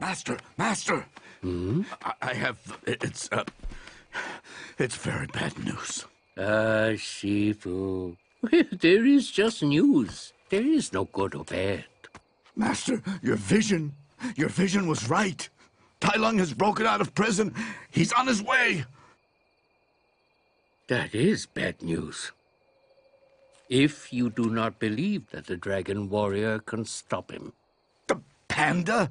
Master! Hmm? I have... It's very bad news. Ah, Shifu. There is just news. There is no good or bad. Master, your vision was right. Tai Lung has broken out of prison. He's on his way. That is bad news. If you do not believe that the dragon warrior can stop him. The panda?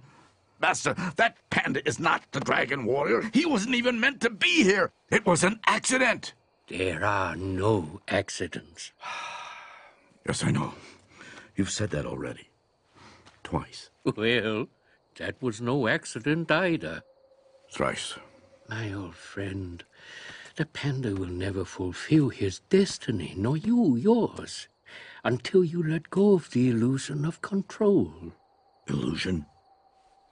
Master, that panda is not the dragon warrior. He wasn't even meant to be here. It was an accident. There are no accidents. Yes, I know. You've said that already. Twice. Well, that was no accident either. Thrice. My old friend, the panda will never fulfill his destiny, nor you yours, until you let go of the illusion of control. Illusion?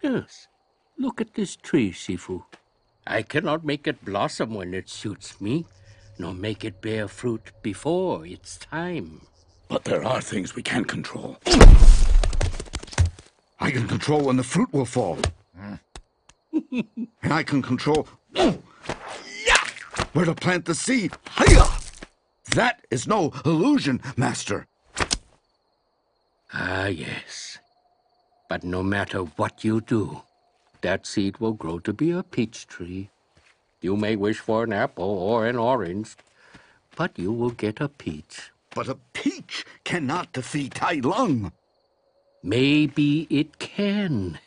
Yes. Look at this tree, Shifu. I cannot make it blossom when it suits me, nor make it bear fruit before its time. But there are things we can control. I can control when the fruit will fall. And I can control where to plant the seed. That is no illusion, Master. Ah, yes. But no matter what you do, that seed will grow to be a peach tree. You may wish for an apple or an orange, but you will get a peach. But a peach cannot defeat Tai Lung. Maybe it can,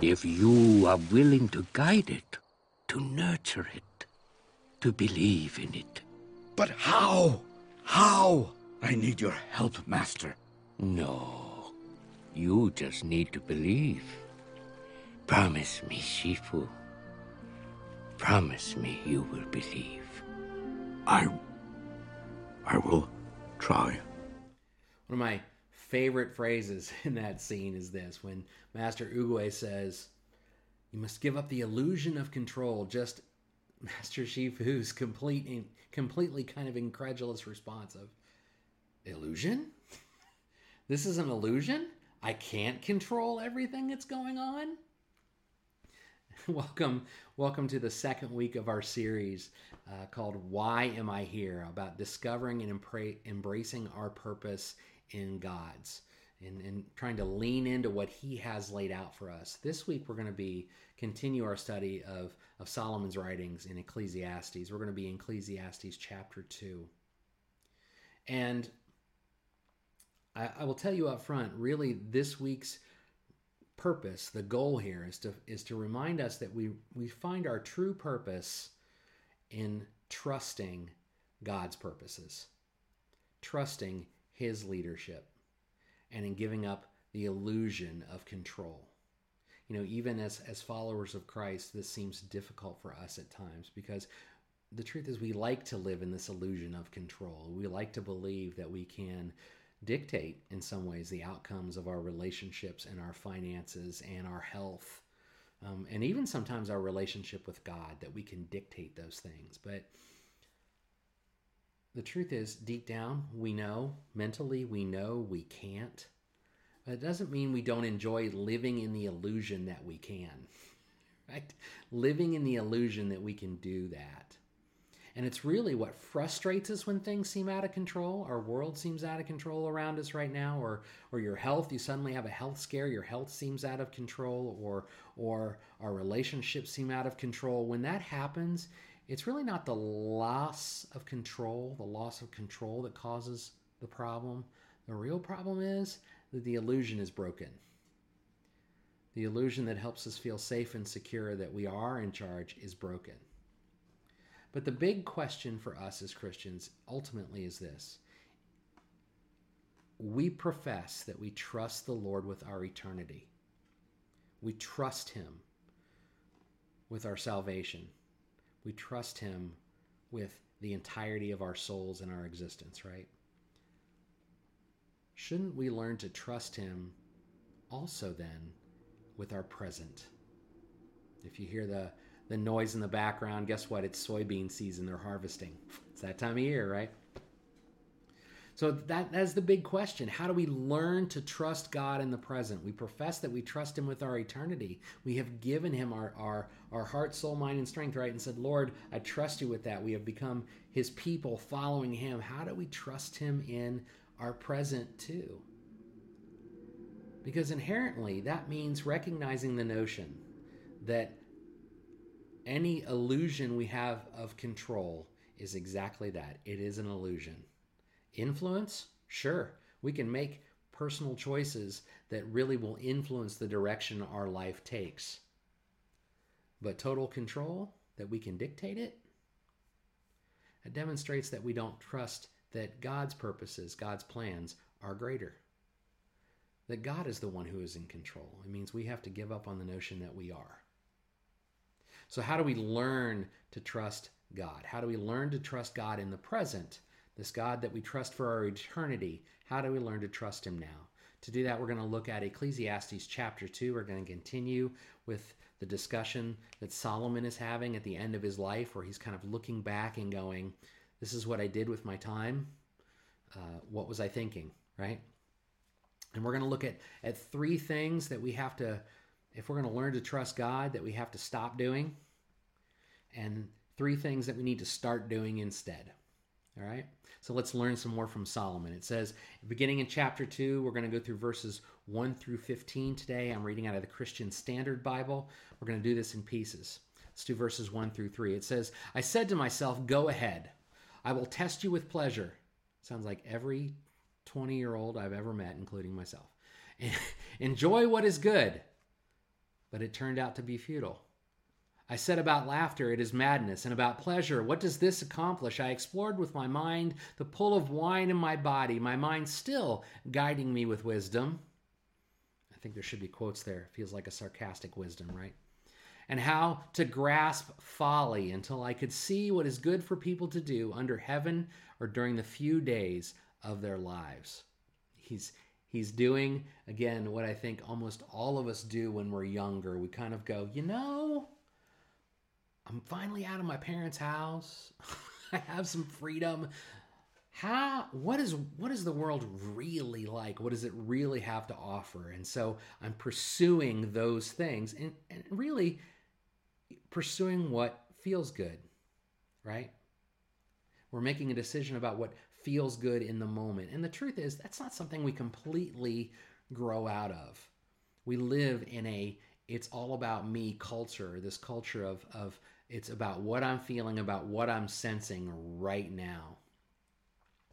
if you are willing to guide it, to nurture it, to believe in it. But how? How? I need your help, Master. No, you just need to believe. Promise me, Shifu. Promise me you will believe. I will try. One of my favorite phrases in that scene is this, when Master Oogway says, "You must give up the illusion of control." Just Master Shifu's completely kind of incredulous response of, "Illusion? This is an illusion? I can't control everything that's going on?" Welcome to the second week of our series called Why Am I Here? About discovering and embracing our purpose in God's and trying to lean into what He has laid out for us. This week we're going to continue our study of Solomon's writings in Ecclesiastes. We're going to be in Ecclesiastes chapter 2. And I will tell you up front, really this week's purpose, the goal here is to remind us that we find our true purpose in trusting God's purposes, trusting His leadership, and in giving up the illusion of control. You know, even as followers of Christ, this seems difficult for us at times, because the truth is we like to live in this illusion of control. We like to believe that we can dictate in some ways the outcomes of our relationships and our finances and our health, and even sometimes our relationship with God, that we can dictate those things. But the truth is, deep down, we know, mentally, we know we can't. But it doesn't mean we don't enjoy living in the illusion that we can, right? Living in the illusion that we can do that. And it's really what frustrates us when things seem out of control. Our world seems out of control around us right now, or your health. You suddenly have a health scare. Your health seems out of control, or our relationships seem out of control. When that happens, it's really not the loss of control that causes the problem. The real problem is that the illusion is broken. The illusion that helps us feel safe and secure that we are in charge is broken. But the big question for us as Christians ultimately is this. We profess that we trust the Lord with our eternity. We trust Him with our salvation. We trust Him with the entirety of our souls and our existence, right? Shouldn't we learn to trust Him also then with our present? If you hear the noise in the background, guess what? It's soybean season. They're harvesting. It's that time of year, right? So that's the big question. How do we learn to trust God in the present? We profess that we trust him with our eternity. We have given him our heart, soul, mind, and strength, right? And said, Lord, I trust you with that. We have become his people following him. How do we trust him in our present too? Because inherently that means recognizing the notion that any illusion we have of control is exactly that. It is an illusion. Influence? Sure. We can make personal choices that really will influence the direction our life takes. But total control, that we can dictate it, it demonstrates that we don't trust that God's purposes, God's plans are greater. That God is the one who is in control. It means we have to give up on the notion that we are. So how do we learn to trust God? How do we learn to trust God in the present? This God that we trust for our eternity, how do we learn to trust him now? To do that, we're going to look at Ecclesiastes chapter 2. We're going to continue with the discussion that Solomon is having at the end of his life, where he's kind of looking back and going, this is what I did with my time. What was I thinking, right? And we're going to look at three things that we have to, if we're going to learn to trust God, that we have to stop doing, and three things that we need to start doing instead. All right, so let's learn some more from Solomon. It says, beginning in chapter 2, we're going to go through verses 1 through 15 today. I'm reading out of the Christian Standard Bible. We're going to do this in pieces. Let's do verses 1 through 3. It says, I said to myself, go ahead. I will test you with pleasure. Sounds like every 20-year-old I've ever met, including myself. Enjoy what is good. But it turned out to be futile. I said about laughter, it is madness, and about pleasure, what does this accomplish? I explored with my mind the pull of wine in my body, my mind still guiding me with wisdom. I think there should be quotes there. It feels like a sarcastic wisdom, right? And how to grasp folly until I could see what is good for people to do under heaven or during the few days of their lives. He's doing, again, what I think almost all of us do when we're younger. We kind of go, you know, I'm finally out of my parents' house. I have some freedom. What is the world really like? What does it really have to offer? And so I'm pursuing those things and really pursuing what feels good, right? We're making a decision about what feels good in the moment. And the truth is, that's not something we completely grow out of. We live in a it's all about me culture, this culture of it's about what I'm feeling, about what I'm sensing right now.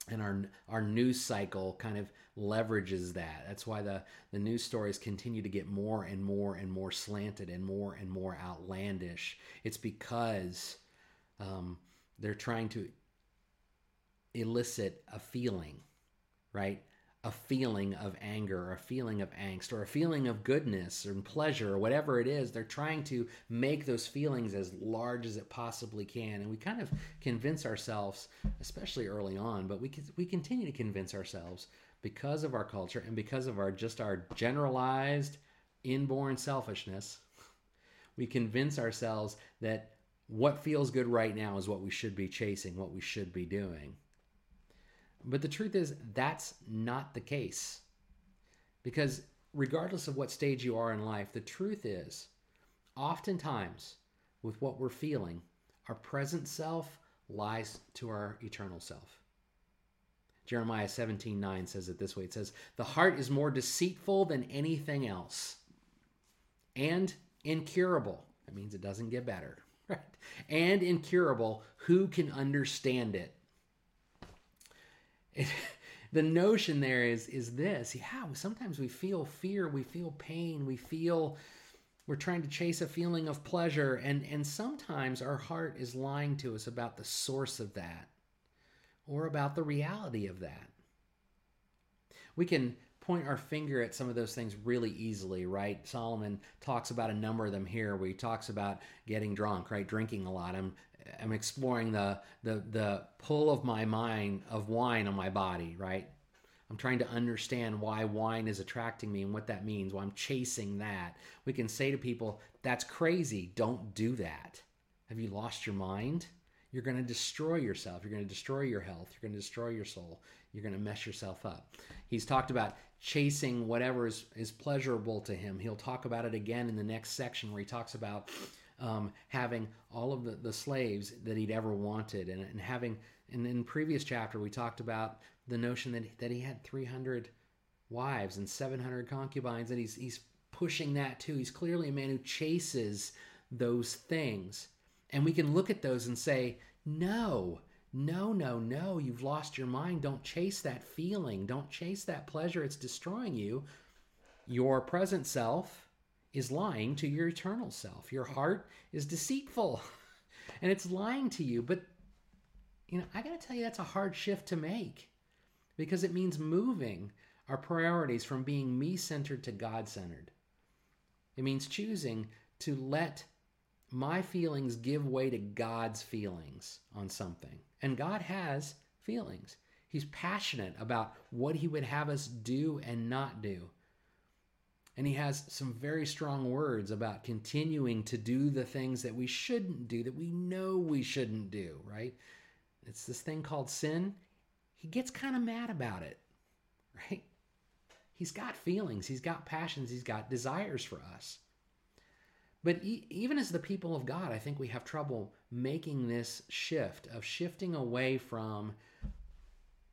And our news cycle kind of leverages that. That's why the news stories continue to get more and more and more slanted and more outlandish. It's because they're trying to elicit a feeling, right? A feeling of anger or a feeling of angst or a feeling of goodness and pleasure or whatever it is. They're trying to make those feelings as large as it possibly can. And we kind of convince ourselves, especially early on, but we continue to convince ourselves because of our culture and because of our generalized inborn selfishness, we convince ourselves that what feels good right now is what we should be chasing, what we should be doing. But the truth is, that's not the case. Because regardless of what stage you are in life, the truth is, oftentimes, with what we're feeling, our present self lies to our eternal self. Jeremiah 17:9 says it this way. It says, the heart is more deceitful than anything else and incurable. That means it doesn't get better, right? And incurable, who can understand it? The notion there is this. Yeah, sometimes we feel fear, we feel pain, we're trying to chase a feeling of pleasure, and sometimes our heart is lying to us about the source of that or about the reality of that. We can point our finger at some of those things really easily, right? Solomon talks about a number of them here where he talks about getting drunk, right? Drinking a lot. I'm exploring the pull of my mind of wine on my body, right? I'm trying to understand why wine is attracting me and what that means, why I'm chasing that. We can say to people, that's crazy. Don't do that. Have you lost your mind? you're going to destroy yourself. You're going to destroy your health. You're going to destroy your soul. You're going to mess yourself up. He's talked about chasing whatever is pleasurable to him. He'll talk about it again in the next section where he talks about having all of the slaves that he'd ever wanted, and having, and in the previous chapter we talked about the notion that he had 300 wives and 700 concubines, and he's pushing that too. He's clearly a man who chases those things. And we can look at those and say, no, you've lost your mind. Don't chase that feeling. Don't chase that pleasure. It's destroying you. Your present self is lying to your eternal self. Your heart is deceitful, and it's lying to you. But, I got to tell you, that's a hard shift to make, because it means moving our priorities from being me-centered to God-centered. It means choosing to let my feelings give way to God's feelings on something. And God has feelings. He's passionate about what he would have us do and not do. And he has some very strong words about continuing to do the things that we shouldn't do, that we know we shouldn't do, right? It's this thing called sin. He gets kind of mad about it, right? He's got feelings. He's got passions. He's got desires for us. But even as the people of God, I think we have trouble making this shift of shifting away from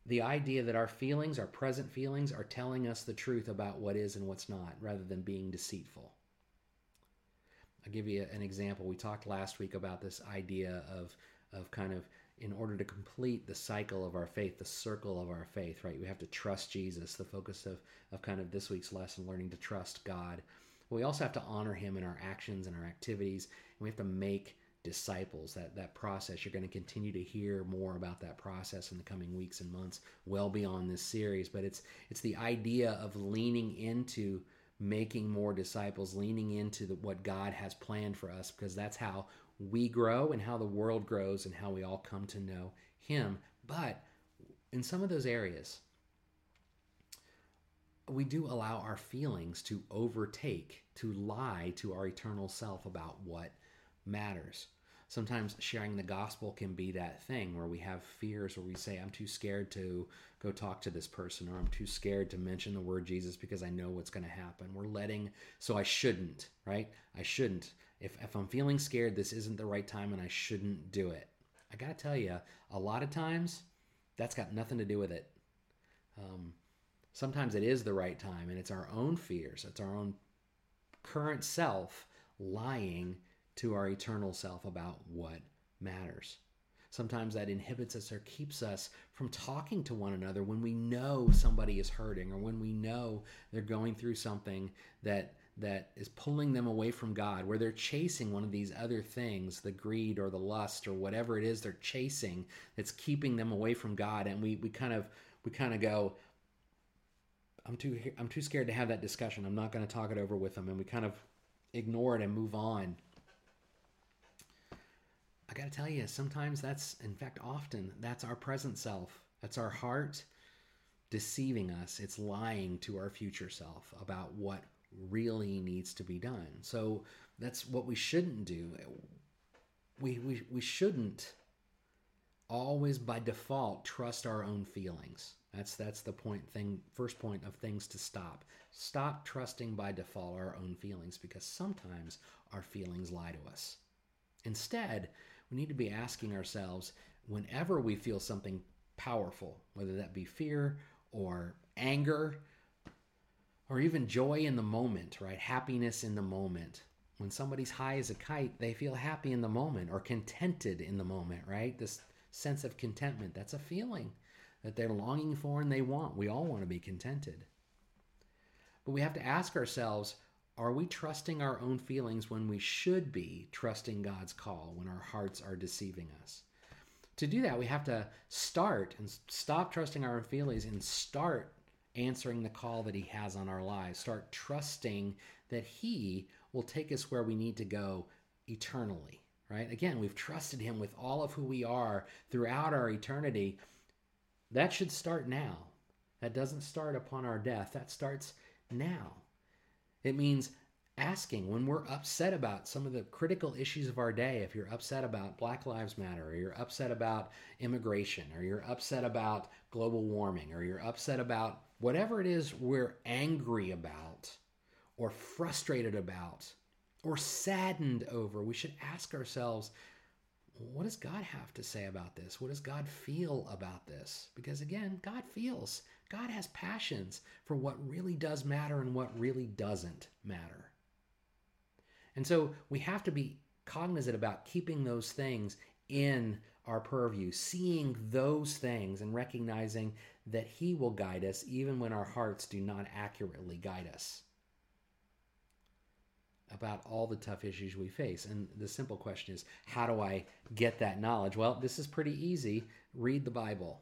the idea that our feelings, our present feelings, are telling us the truth about what is and what's not, rather than being deceitful. I'll give you an example. We talked last week about this idea of kind of, in order to complete the cycle of our faith, the circle of our faith, right? We have to trust Jesus, the focus of kind of this week's lesson, learning to trust God. We also have to honor him in our actions and our activities, and we have to make disciples. That process, you're going to continue to hear more about that process in the coming weeks and months, well beyond this series. But it's the idea of leaning into making more disciples, leaning into what God has planned for us, because that's how we grow and how the world grows and how we all come to know him. But in some of those areas, we do allow our feelings to overtake, to lie to our eternal self about what matters. Sometimes sharing the gospel can be that thing where we have fears, where we say, I'm too scared to go talk to this person, or I'm too scared to mention the word Jesus because I know what's going to happen. So I shouldn't, right? I shouldn't. If I'm feeling scared, this isn't the right time and I shouldn't do it. I got to tell you, a lot of times that's got nothing to do with it. Sometimes it is the right time, and it's our own fears. It's our own current self lying to our eternal self about what matters. Sometimes that inhibits us or keeps us from talking to one another when we know somebody is hurting, or when we know they're going through something that is pulling them away from God, where they're chasing one of these other things, the greed or the lust or whatever it is they're chasing that's keeping them away from God. And we kind of go, I'm too scared to have that discussion. I'm not going to talk it over with them. And we kind of ignore it and move on. I got to tell you, sometimes often, that's our present self. That's our heart deceiving us. It's lying to our future self about what really needs to be done. So that's what we shouldn't do. We shouldn't always by default trust our own feelings. That's the first point of things to stop. Stop trusting by default our own feelings, because sometimes our feelings lie to us. Instead, we need to be asking ourselves, whenever we feel something powerful, whether that be fear or anger or even joy in the moment, right? Happiness in the moment. When somebody's high as a kite, they feel happy in the moment or contented in the moment, right? This sense of contentment, that's a feeling that they're longing for and they want. We all want to be contented. But we have to ask ourselves, are we trusting our own feelings when we should be trusting God's call, when our hearts are deceiving us? To do that, we have to start and stop trusting our own feelings and start answering the call that he has on our lives. Start trusting that he will take us where we need to go eternally, right? Again, we've trusted him with all of who we are throughout our eternity. That should start now. That doesn't start upon our death. That starts now. It means asking when we're upset about some of the critical issues of our day. If you're upset about Black Lives Matter, or you're upset about immigration, or you're upset about global warming, or you're upset about whatever it is we're angry about or frustrated about or saddened over, we should ask ourselves, what does God have to say about this? What does God feel about this? Because again, God feels. God has passions for what really does matter and what really doesn't matter. And so we have to be cognizant about keeping those things in our purview, seeing those things and recognizing that He will guide us even when our hearts do not accurately guide us about all the tough issues we face. And the simple question is, how do I get that knowledge? Well, this is pretty easy. Read the Bible.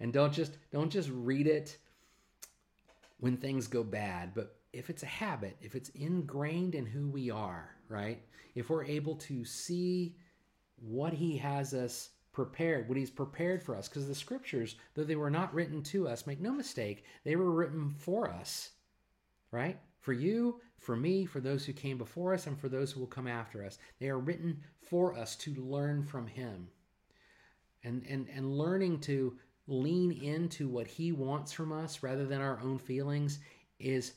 And don't just read it when things go bad, but if it's a habit, if it's ingrained in who we are, right? If we're able to see what He has us prepared, what He's prepared for us, because the Scriptures, though they were not written to us, make no mistake, they were written for us, right? For you, for me, for those who came before us, and for those who will come after us. They are written for us to learn from Him. And learning to lean into what He wants from us rather than our own feelings is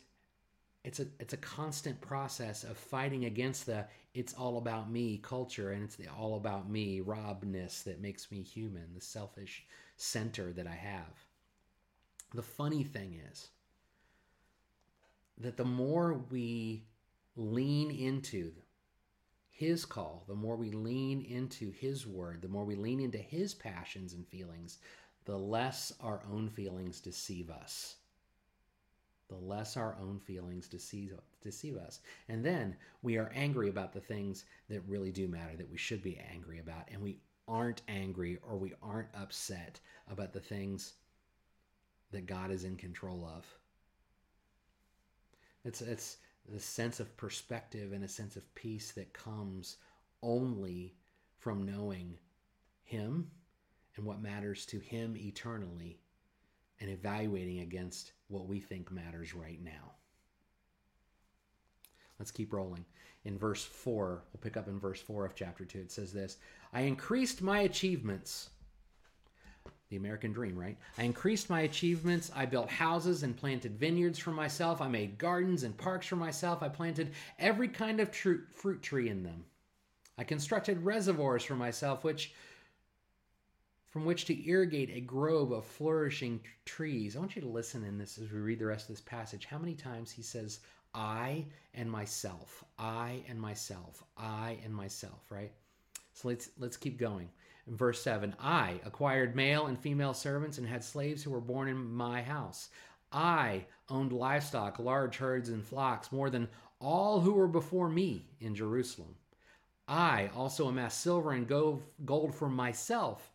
it's a constant process of fighting against the it's all about me culture, and it's the all about me Robness that makes me human, the selfish center that I have. The funny thing is that the more we lean into His call, the more we lean into His word, the more we lean into His passions and feelings, the less our own feelings deceive us. The less our own feelings deceive us. And then we are angry about the things that really do matter, that we should be angry about, and we aren't angry or we aren't upset about the things that God is in control of. It's the sense of perspective and a sense of peace that comes only from knowing Him and what matters to Him eternally and evaluating against what we think matters right now. Let's keep rolling. In verse 4, we'll pick up in verse 4 of chapter 2. It says this, I increased my achievements. The American dream, right? I increased my achievements. I built houses and planted vineyards for myself. I made gardens and parks for myself. I planted every kind of fruit tree in them. I constructed reservoirs for myself, from which to irrigate a grove of flourishing trees. I want you to listen in this as we read the rest of this passage. How many times he says, I and myself, I and myself, I and myself, right? So let's keep going. In verse 7, I acquired male and female servants and had slaves who were born in my house. I owned livestock, large herds and flocks, more than all who were before me in Jerusalem. I also amassed silver and gold for myself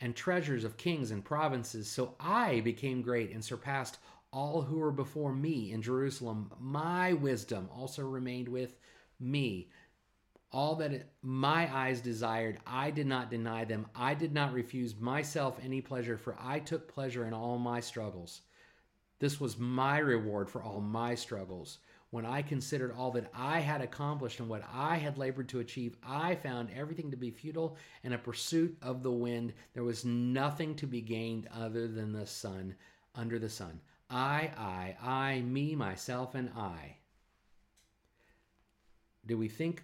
and treasures of kings and provinces. So I became great and surpassed all who were before me in Jerusalem. My wisdom also remained with me. All that my eyes desired, I did not deny them. I did not refuse myself any pleasure, for I took pleasure in all my struggles. This was my reward for all my struggles. When I considered all that I had accomplished and what I had labored to achieve, I found everything to be futile and a pursuit of the wind. There was nothing to be gained other than the sun, under the sun. I, me, myself, and I. Do we think,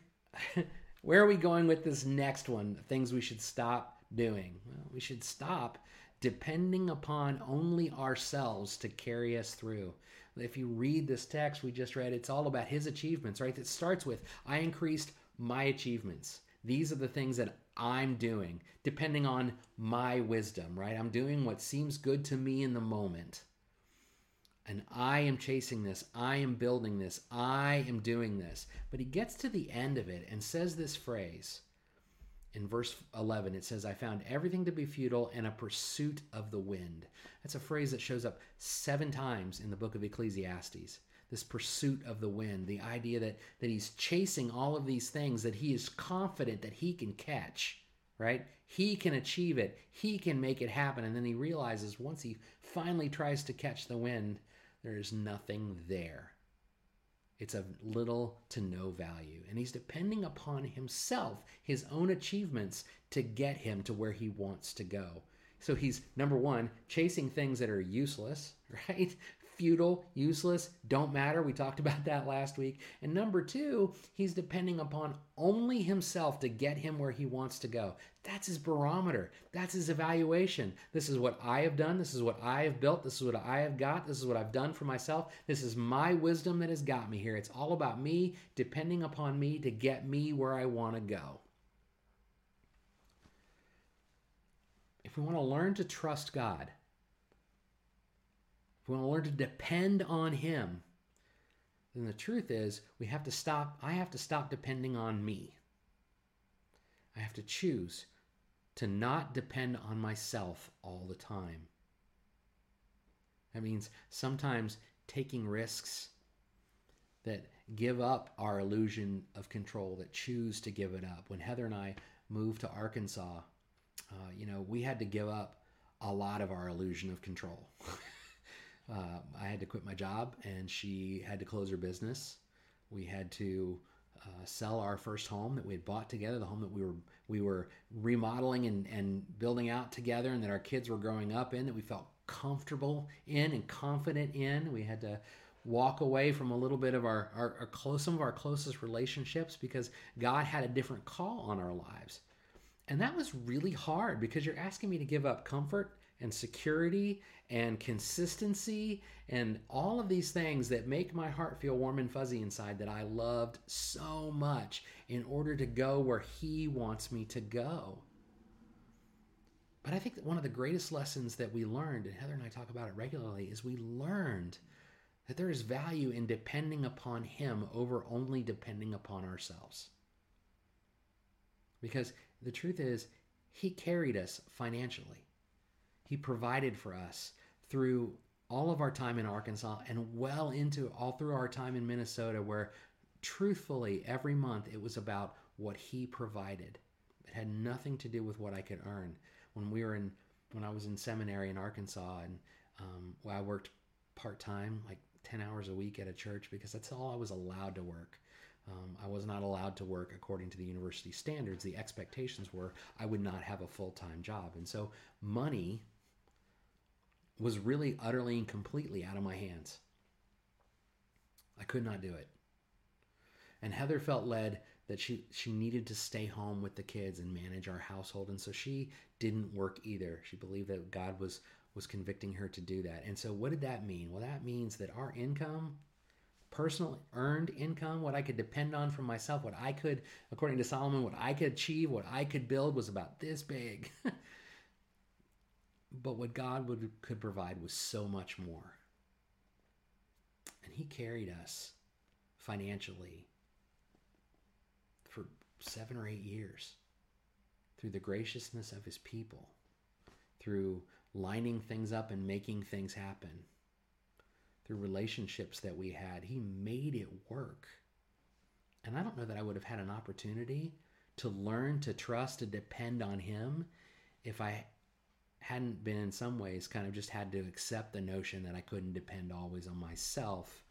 where are we going with this next one? Things we should stop doing. Well, we should stop depending upon only ourselves to carry us through. If you read this text we just read, it's all about His achievements, right? It starts with, I increased my achievements. These are the things that I'm doing, depending on my wisdom, right? I'm doing what seems good to me in the moment. And I am chasing this. I am building this. I am doing this. But he gets to the end of it and says this phrase. In verse 11, it says, I found everything to be futile and a pursuit of the wind. That's a phrase that shows up 7 times in the book of Ecclesiastes. This pursuit of the wind, the idea that he's chasing all of these things that he is confident that he can catch, right? He can achieve it. He can make it happen. And then he realizes once he finally tries to catch the wind, there is nothing there. It's of little to no value. And he's depending upon himself, his own achievements, to get him to where he wants to go. So he's, number one, chasing things that are useless, right? Futile, useless, don't matter. We talked about that last week. And number two, he's depending upon only himself to get him where he wants to go. That's his barometer. That's his evaluation. This is what I have done. This is what I have built. This is what I have got. This is what I've done for myself. This is my wisdom that has got me here. It's all about me, depending upon me to get me where I want to go. If we want to learn to trust God, if we want to learn to depend on him, then the truth is we have to stop. I have to stop depending on me. I have to choose to not depend on myself all the time. That means sometimes taking risks that give up our illusion of control, that choose to give it up. When Heather and I moved to Arkansas, we had to give up a lot of our illusion of control. I had to quit my job, and she had to close her business. We had to sell our first home that we had bought together, the home that we were remodeling and building out together, and that our kids were growing up in, that we felt comfortable in and confident in. We had to walk away from a little bit of some of our closest relationships because God had a different call on our lives. And that was really hard because you're asking me to give up comfort and security and consistency and all of these things that make my heart feel warm and fuzzy inside that I loved so much in order to go where he wants me to go. But I think that one of the greatest lessons that we learned, and Heather and I talk about it regularly, is we learned that there is value in depending upon him over only depending upon ourselves. Because the truth is, he carried us financially. He provided for us through all of our time in Arkansas and well into all through our time in Minnesota, where truthfully every month it was about what he provided. It had nothing to do with what I could earn. When I was in seminary in Arkansas, and I worked part-time, like 10 hours a week at a church, because that's all I was allowed to work. I was not allowed to work according to the university standards. The expectations were I would not have a full-time job. And so money was really utterly and completely out of my hands. I could not do it. And Heather felt led that she needed to stay home with the kids and manage our household. And so she didn't work either. She believed that God was convicting her to do that. And so what did that mean? Well, that means that our income, personal earned income, what I could depend on from myself, what I could, according to Solomon, what I could achieve, what I could build was about this big. But what God could provide was so much more. And he carried us financially for 7 or 8 years through the graciousness of his people, through lining things up and making things happen, through relationships that we had. He made it work. And I don't know that I would have had an opportunity to learn to trust, to depend on him, if I hadn't been in some ways kind of just had to accept the notion that I couldn't depend always on myself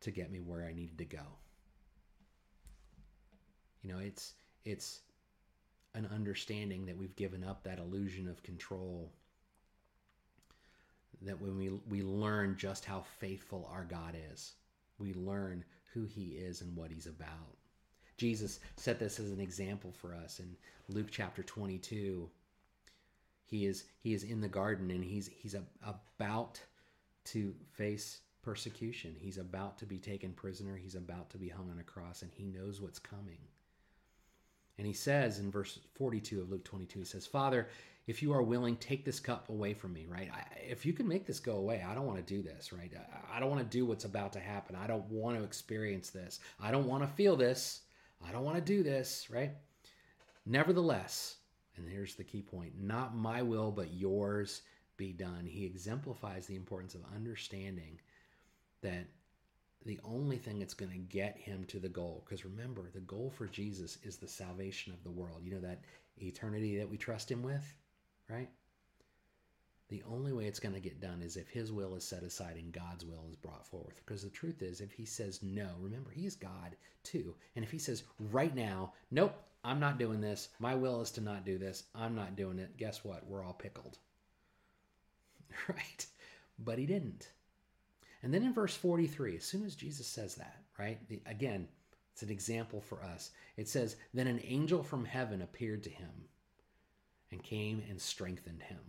to get me where I needed to go. It's an understanding that we've given up that illusion of control, that when we learn just how faithful our God is, we learn who he is and what he's about. Jesus set this as an example for us in Luke chapter 22. He is in the garden, and he's about to face persecution. He's about to be taken prisoner. He's about to be hung on a cross, and he knows what's coming. And he says in verse 42 of Luke 22, he says, "Father, if you are willing, take this cup away from me," right? If you can make this go away, I don't want to do this, right? I don't want to do what's about to happen. I don't want to experience this. I don't want to feel this. I don't want to do this, right? "Nevertheless," and here's the key point, "not my will, but yours be done." He exemplifies the importance of understanding that the only thing that's going to get him to the goal, because remember, the goal for Jesus is the salvation of the world. That eternity that we trust him with, right? The only way it's going to get done is if his will is set aside and God's will is brought forth. Because the truth is, if he says no, remember, he is God too. And if he says right now, nope, I'm not doing this. My will is to not do this. I'm not doing it. Guess what? We're all pickled. Right? But he didn't. And then in verse 43, as soon as Jesus says that, right? Again, it's an example for us. It says, then an angel from heaven appeared to him and came and strengthened him.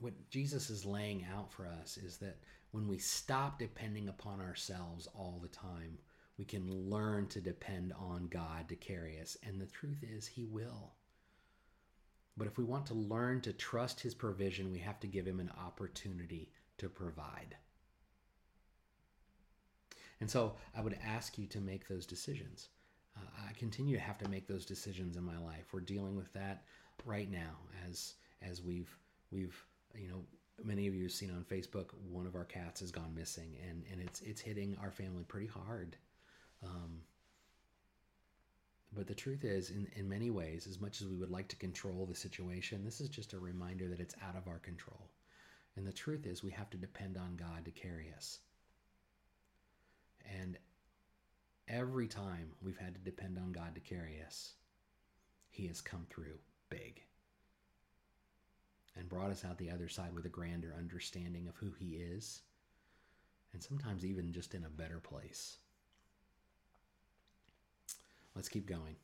What Jesus is laying out for us is that when we stop depending upon ourselves all the time, we can learn to depend on God to carry us. And the truth is, he will. But if we want to learn to trust his provision, we have to give him an opportunity to provide. And so I would ask you to make those decisions. I continue to have to make those decisions in my life. We're dealing with that right now as we've you know, many of you have seen on Facebook, one of our cats has gone missing, and it's hitting our family pretty hard. But the truth is, in many ways, as much as we would like to control the situation, this is just a reminder that it's out of our control. And the truth is, we have to depend on God to carry us. And every time we've had to depend on God to carry us, he has come through big and brought us out the other side with a grander understanding of who he is, and sometimes even just in a better place. Let's keep going.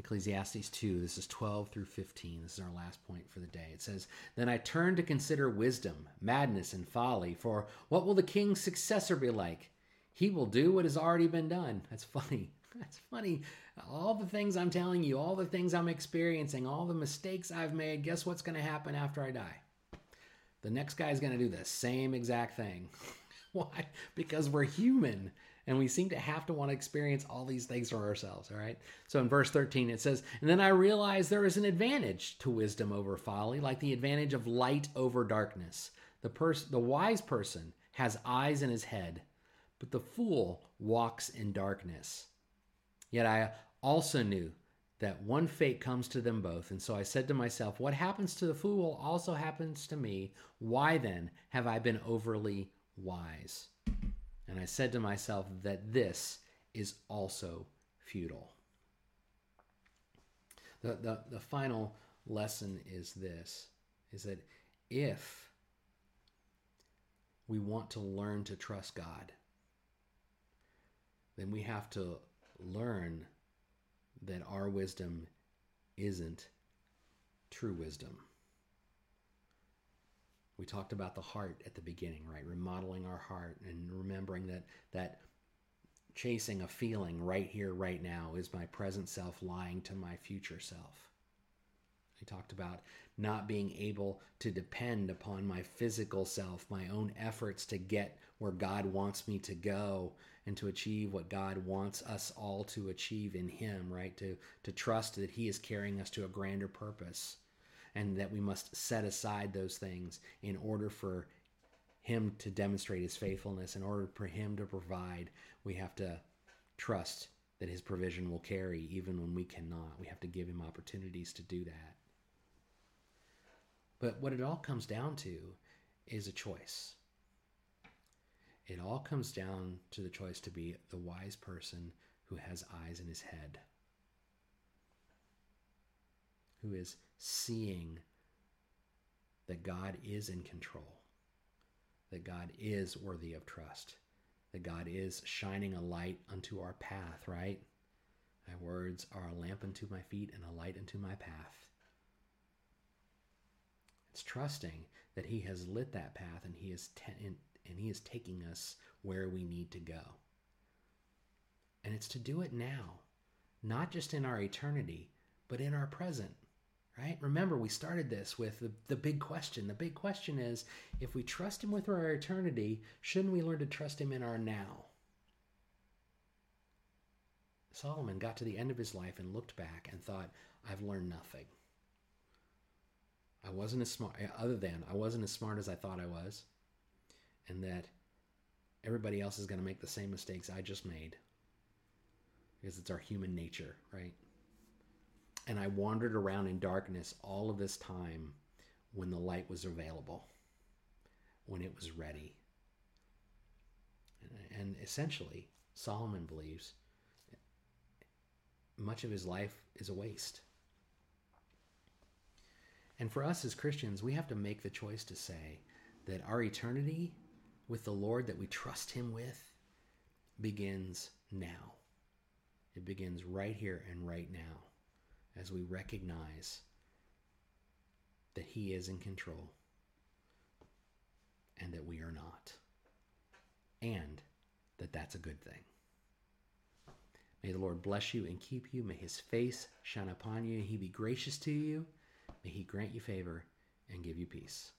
Ecclesiastes 2, this is 12 through 15. This is our last point for the day. It says, then I turned to consider wisdom, madness, and folly, for what will the king's successor be like? He will do what has already been done. That's funny. That's funny. All the things I'm telling you, all the things I'm experiencing, all the mistakes I've made, guess what's going to happen after I die? The next guy's going to do the same exact thing. Why? Because we're human. And we seem to have to want to experience all these things for ourselves, all right? So in verse 13, it says, and then I realized there is an advantage to wisdom over folly, like the advantage of light over darkness. The wise person has eyes in his head, but the fool walks in darkness. Yet I also knew that one fate comes to them both. And so I said to myself, what happens to the fool also happens to me. Why then have I been overly wise? And I said to myself that this is also futile. The final lesson is this, is that if we want to learn to trust God, then we have to learn that our wisdom isn't true wisdom. We talked about the heart at the beginning, right? Remodeling our heart and remembering that chasing a feeling right here, right now is my present self lying to my future self. We talked about not being able to depend upon my physical self, my own efforts to get where God wants me to go and to achieve what God wants us all to achieve in him, right? To trust that he is carrying us to a grander purpose. And that we must set aside those things in order for him to demonstrate his faithfulness, in order for him to provide. We have to trust that his provision will carry even when we cannot. We have to give him opportunities to do that. But what it all comes down to is a choice. It all comes down to the choice to be the wise person who has eyes in his head, who is seeing that God is in control, that God is worthy of trust, that God is shining a light unto our path, right? My words are a lamp unto my feet and a light unto my path. It's trusting that he has lit that path and he is taking us where we need to go. And it's to do it now, not just in our eternity, but in our present, right? Remember, we started this with the big question. The big question is, if we trust him with our eternity, shouldn't we learn to trust him in our now? Solomon got to the end of his life and looked back and thought, I've learned nothing. I wasn't as smart as I thought I was, and that everybody else is going to make the same mistakes I just made because it's our human nature, right? And I wandered around in darkness all of this time when the light was available, when it was ready. And essentially, Solomon believes much of his life is a waste. And for us as Christians, we have to make the choice to say that our eternity with the Lord that we trust him with begins now. It begins right here and right now as we recognize that he is in control and that we are not. And that that's a good thing. May the Lord bless you and keep you. May his face shine upon you. He be gracious to you. May he grant you favor and give you peace.